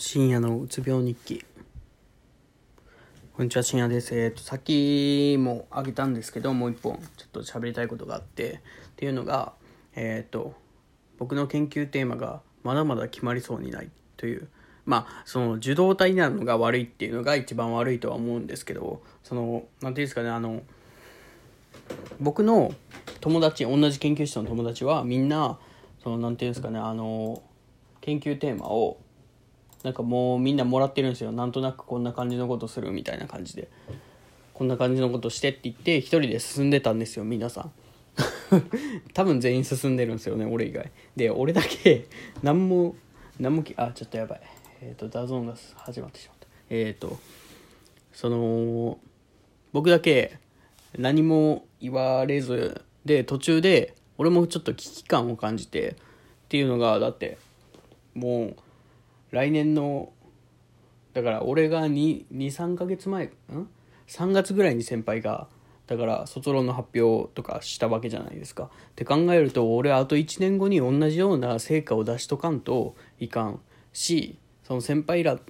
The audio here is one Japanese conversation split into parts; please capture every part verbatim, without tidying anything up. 深夜のうつ病日記。こんにちは、深夜です。えっとさっきもあげたんですけど、もう一本ちょっと喋りたいことがあって、っていうのがえっと僕の研究テーマがまだまだ決まりそうにないという、まあその受動体なのが悪いっていうのが一番悪いとは思うんですけど、そのなんていうんですかね、あの僕の友達、同じ研究室の友達はみんなそのなんていうんですかね、あの研究テーマをなんかもうみんなもらってるんですよ。なんとなくこんな感じのことするみたいな感じで、こんな感じのことしてって言って一人で進んでたんですよ、皆さん多分全員進んでるんですよね、俺以外で。俺だけ何も何もきあちょっとやばい、えっとダゾーンが始まってしまった。えっとその僕だけ何も言われずで、途中で俺もちょっと危機感を感じて、っていうのがだってもう来年のだから俺が にさんかげつまえんさんがつぐらいに先輩がだから卒論の発表とかしたわけじゃないですか。って考えると、俺あといちねんごに同じような成果を出しとかんといかんし、その先輩らっ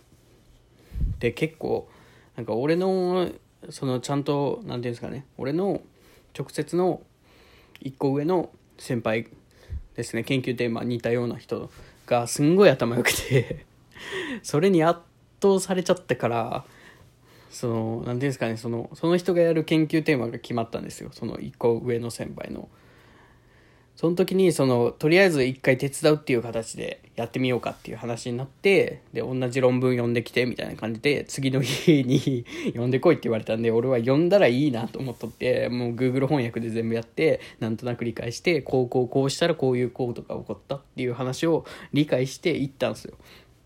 て結構なんか俺のそのちゃんとなんていうんですかね、俺の直接のいっこうえの先輩ですね、研究テーマ似たような人がすんごい頭良くてそれに圧倒されちゃったから、そのなんていうんですかね、そのその人がやる研究テーマが決まったんですよ、そのいっこうえの先輩の。その時にそのとりあえず一回手伝うっていう形でやってみようかっていう話になって、で同じ論文読んできてみたいな感じで次の日に読んでこいって言われたんで、俺は読んだらいいなと思っとって、もう Google 翻訳で全部やって、なんとなく理解して、こうこうこうしたらこういうこうとか起こったっていう話を理解していったんですよ。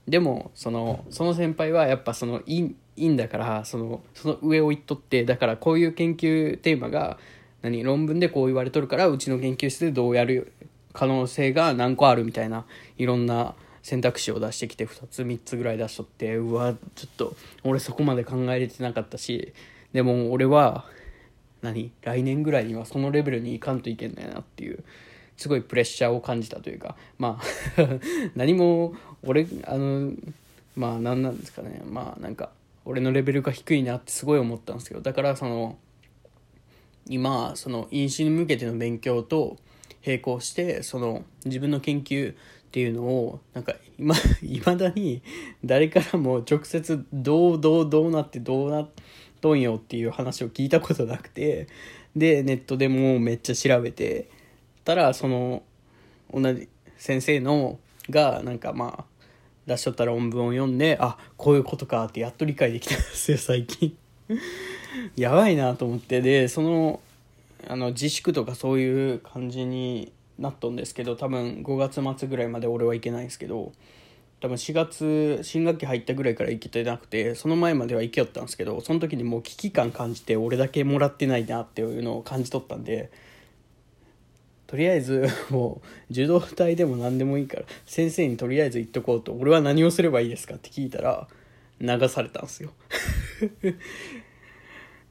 でもそのその先輩はやっぱそのいい、いいんだから、そのその上をいっとって、だからこういう研究テーマが何論文でこう言われとるから、うちの研究室でどうやる可能性が何個あるみたいな、いろんな選択肢を出してきてふたつみっつぐらい出しとって、うわちょっと俺そこまで考えれてなかったし、でも俺は何来年ぐらいにはそのレベルにいかんといけないなっていう、すごいプレッシャーを感じたというか、まあ何も俺あのまあ何なんですかね、まあなんか俺のレベルが低いなってすごい思ったんですけど、だからその今その飲酒に向けての勉強と並行して、その自分の研究っていうのをなんか今いまだに誰からも直接どうどうどうなってどうなっとんよっていう話を聞いたことなくて、でネットでもめっちゃ調べてたら、その同じ先生のがなんかまあ出しとった論文を読んで、あこういうことかってやっと理解できたんですよ最近やばいなと思って、でそのあの自粛とかそういう感じになっとんですけど、多分ごがつまつぐらいまで俺は行けないんですけど、多分しがつ新学期入ったぐらいから行けてなくて、その前までは行けよったんですけど、その時にもう危機感感じて、俺だけもらってないなっていうのを感じ取ったんで、とりあえずもう受動体でも何でもいいから先生にとりあえず言っとこうと、俺は何をすればいいですかって聞いたら流されたんですよ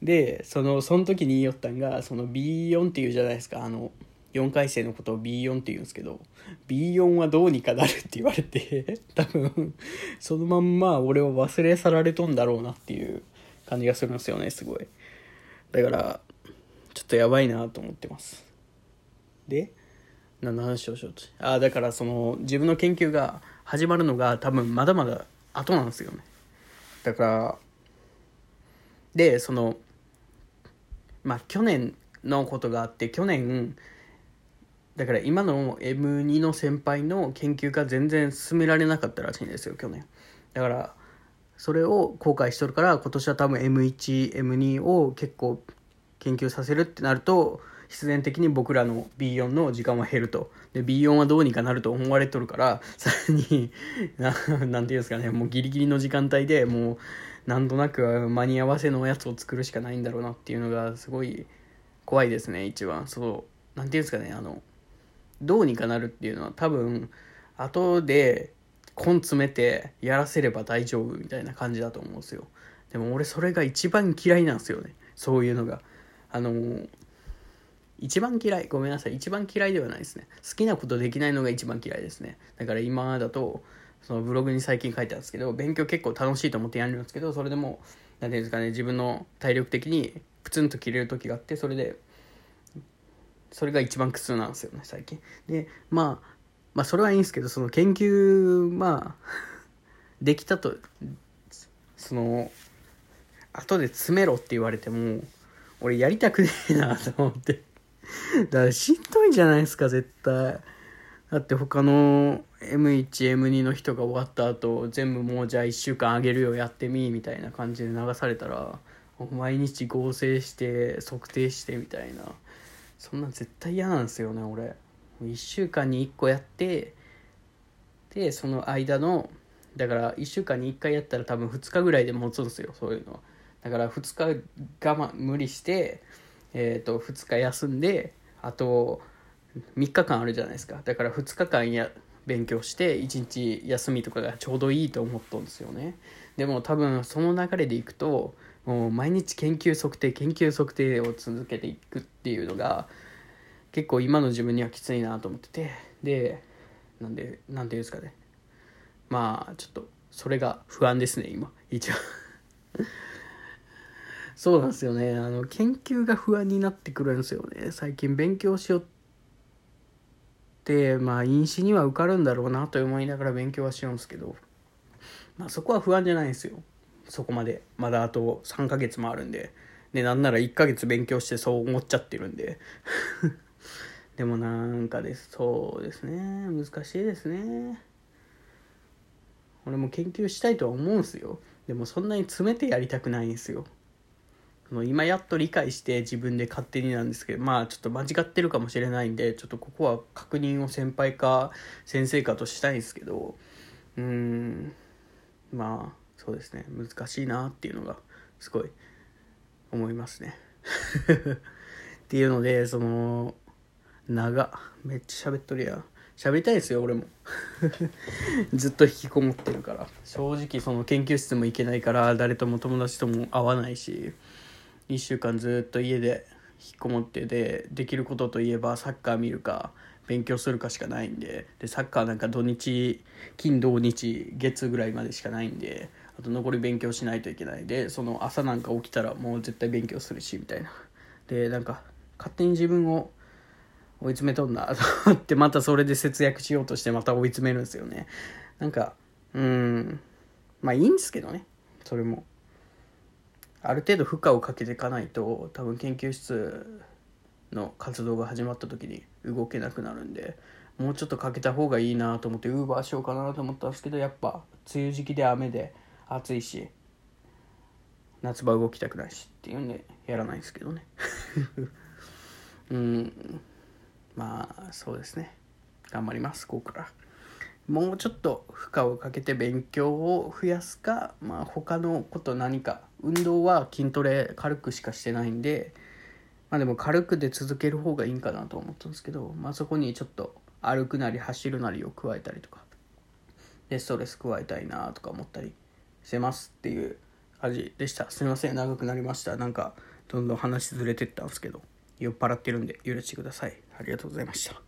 でそのその時に言いよったんが、その ビーよん っていうじゃないですか、あのよんかいせいのことを ビーよん って言うんですけど、 ビーよん はどうにかなるって言われて、多分そのまんま俺を忘れ去られとんだろうなっていう感じがするんですよね、すごい。だからちょっとやばいなと思ってます。で何の話をしようと、あだからその自分の研究が始まるのが多分まだまだ後なんですよね。だからでそのまあ去年のことがあって、去年だから今の エムに の先輩の研究が全然進められなかったらしいんですよ、去年。だからそれを後悔しとるから、今年は多分 エムいち、エムに を結構研究させるってなると、必然的に僕らの ビーよん の時間は減ると。で ビーよん はどうにかなると思われとるから、さらにな、なんていうんですかね、もうギリギリの時間帯でもうなんとなく間に合わせのやつを作るしかないんだろうなっていうのがすごい怖いですね、一番。そうなんていうんですかね、あのどうにかなるっていうのは多分後で根詰めてやらせれば大丈夫みたいな感じだと思うんですよ。でも俺それが一番嫌いなんですよね、そういうのが。あの一番嫌いごめんなさい一番嫌いではないですね、好きなことできないのが一番嫌いですね。だから今だとそのブログに最近書いたんですけど、勉強結構楽しいと思ってやるんですけど、それでも何ていうんですかね、自分の体力的にプツンと切れる時があって、それでそれが一番苦痛なんですよね最近。で、まあ、まあそれはいいんですけど、その研究まあできたと、その後で詰めろって言われても俺やりたくねえなと思ってだからしんどいんじゃないですか絶対。だって他の エムワンエムツー の人が終わった後全部もうじゃあいっしゅうかんあげるよやってみみたいな感じで流されたら、毎日合成して測定してみたいな、そんな絶対嫌なんですよね俺。いっしゅうかんにいっこやって、でその間のだからいっしゅうかんにいっかいやったら多分ふつかぐらいで持つんですよそういうのは。だからふつか我慢無理して、えー、とふつか休んで、あとみっかかんあるじゃないですか。だからふつかかんや勉強していちにち休みとかがちょうどいいと思ったんですよね。でも多分その流れでいくと、もう毎日研究測定研究測定を続けていくっていうのが結構今の自分にはきついなと思ってて、でなんでなんていうんですかね、まあちょっとそれが不安ですね今一応そうなんですよね、あの研究が不安になってくるんですよね最近。勉強しよってまあ院試には受かるんだろうなと思いながら勉強はしようんですけど、まあそこは不安じゃないんですよそこまで。まだあとさんかげつもあるんで、でなんならいっかげつ勉強してそう思っちゃってるんででもなんかです、そうですね、難しいですね。俺も研究したいとは思うんすよ、でもそんなに詰めてやりたくないんですよ。今やっと理解して自分で勝手になんですけど、まあちょっと間違ってるかもしれないんで、ちょっとここは確認を先輩か先生かとしたいんですけど、うーんまあそうですね、難しいなっていうのがすごい思いますねっていうので、その長めっちゃ喋っとるやん、喋りたいですよ俺もずっと引きこもってるから。正直その研究室も行けないから、誰とも友達とも会わないし、いっしゅうかんずっと家で引きこもって、でできることといえばサッカー見るか勉強するかしかないんで、でサッカーなんか土日金土日月ぐらいまでしかないんで、あと残り勉強しないといけないで、その朝なんか起きたらもう絶対勉強するしみたいな、でなんか勝手に自分を追い詰めとんなと思ってまたそれで節約しようとしてまた追い詰めるんですよね。なんかうーんまあいいんですけどね、それもある程度負荷をかけていかないと多分研究室の活動が始まった時に動けなくなるんで、もうちょっとかけた方がいいなと思ってウーバーしようかなと思ったんですけど、やっぱ梅雨時期で雨で暑いし夏場動きたくないしっていうんでやらないんですけどねうーんまあそうですね、頑張ります。ここからもうちょっと負荷をかけて勉強を増やすか、まあ他のこと何か、運動は筋トレ軽くしかしてないんで、まあでも軽くで続ける方がいいんかなと思ったんですけど、まあそこにちょっと歩くなり走るなりを加えたりとかでストレス加えたいなとか思ったりしてますっていう感じでした。すいません長くなりました。なんかどんどん話ずれてったんですけど、酔っ払ってるんで許してください。ありがとうございました。